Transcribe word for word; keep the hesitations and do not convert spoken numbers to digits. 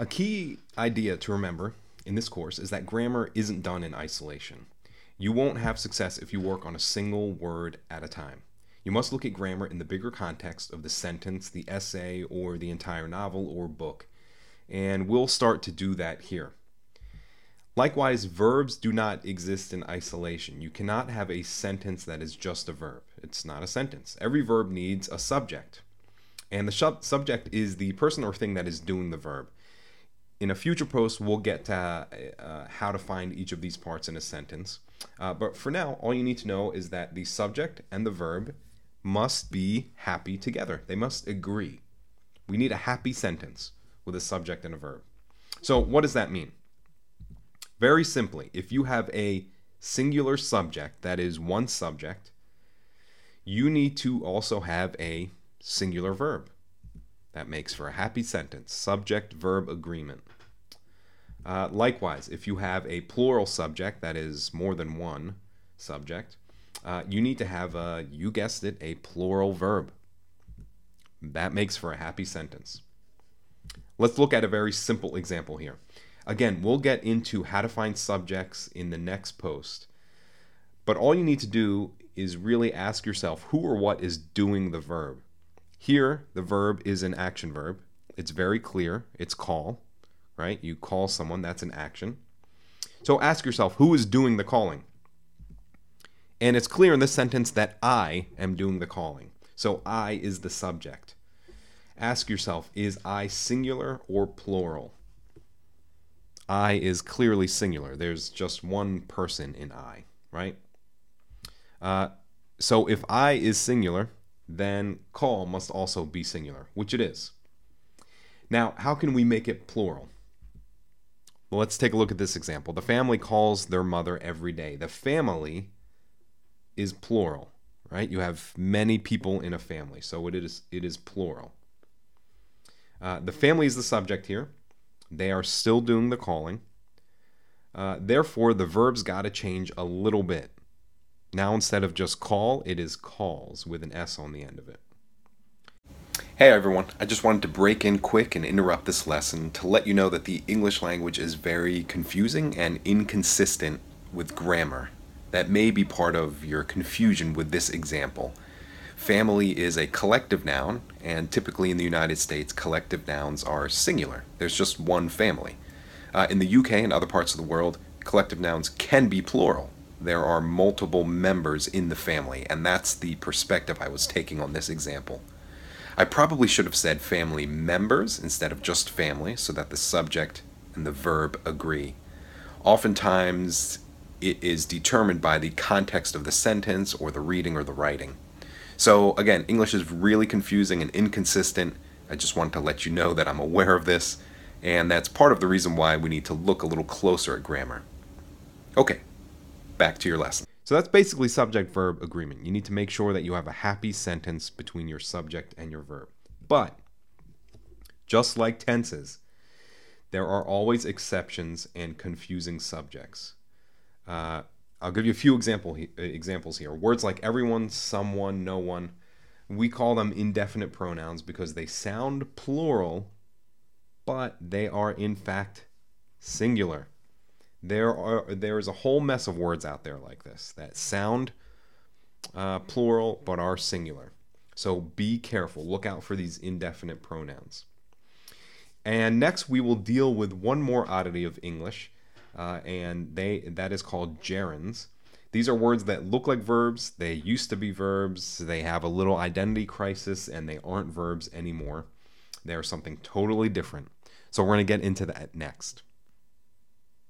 A key idea to remember in this course is that grammar isn't done in isolation. You won't have success if you work on a single word at a time. You must look at grammar in the bigger context of the sentence, the essay, or the entire novel or book. And we'll start to do that here. Likewise, verbs do not exist in isolation. You cannot have a sentence that is just a verb. It's not a sentence. Every verb needs a subject. And the sub- subject is the person or thing that is doing the verb. In a future post, we'll get to uh, uh, how to find each of these parts in a sentence. Uh, but for now, all you need to know is that the subject and the verb must be happy together. They must agree. We need a happy sentence with a subject and a verb. So what does that mean? Very simply, if you have a singular subject, that is one subject, you need to also have a singular verb. That makes for a happy sentence, subject-verb agreement. Uh, likewise, if you have a plural subject, that is more than one subject, uh, you need to have, a, you guessed it, a plural verb. That makes for a happy sentence. Let's look at a very simple example here. Again, we'll get into how to find subjects in the next post. But all you need to do is really ask yourself who or what is doing the verb. Here, the verb is an action verb. It's very clear. It's call, right? You call someone, that's an action. So ask yourself, who is doing the calling? And it's clear in this sentence that I am doing the calling. So I is the subject. Ask yourself, is I singular or plural? I is clearly singular. There's just one person in I, right? Uh, so if I is singular, then call must also be singular, which it is. Now, how can we make it plural? Well, let's take a look at this example. The family calls their mother every day. The family is plural, right? You have many people in a family, so it is it is plural. Uh, the family is the subject here. They are still doing the calling. Uh, therefore, the verb's got to change a little bit. Now, instead of just call, it is calls with an S on the end of it. Hey everyone, I just wanted to break in quick and interrupt this lesson to let you know that the English language is very confusing and inconsistent with grammar. That may be part of your confusion with this example. Family is a collective noun, and typically in the United States, collective nouns are singular. There's just one family. Uh, in the U K and other parts of the world, collective nouns can be plural. There are multiple members in the family, and that's the perspective I was taking on this example. I probably should have said family members instead of just family, so that the subject and the verb agree. Oftentimes, it is determined by the context of the sentence or the reading or the writing. So again, English is really confusing and inconsistent. I just wanted to let you know that I'm aware of this, and that's part of the reason why we need to look a little closer at grammar. Okay. Back to your lesson. So that's basically subject-verb agreement. You need to make sure that you have a happy sentence between your subject and your verb. But, just like tenses, there are always exceptions and confusing subjects. Uh, I'll give you a few example he- examples here. Words like everyone, someone, no one, we call them indefinite pronouns because they sound plural, but they are in fact singular. There are there is a whole mess of words out there like this that sound uh, plural but are singular. So be careful. Look out for these indefinite pronouns. And next we will deal with one more oddity of English, uh, and they that is called gerunds. These are words that look like verbs. They used to be verbs. They have a little identity crisis, and they aren't verbs anymore. They are something totally different. So we're going to get into that next.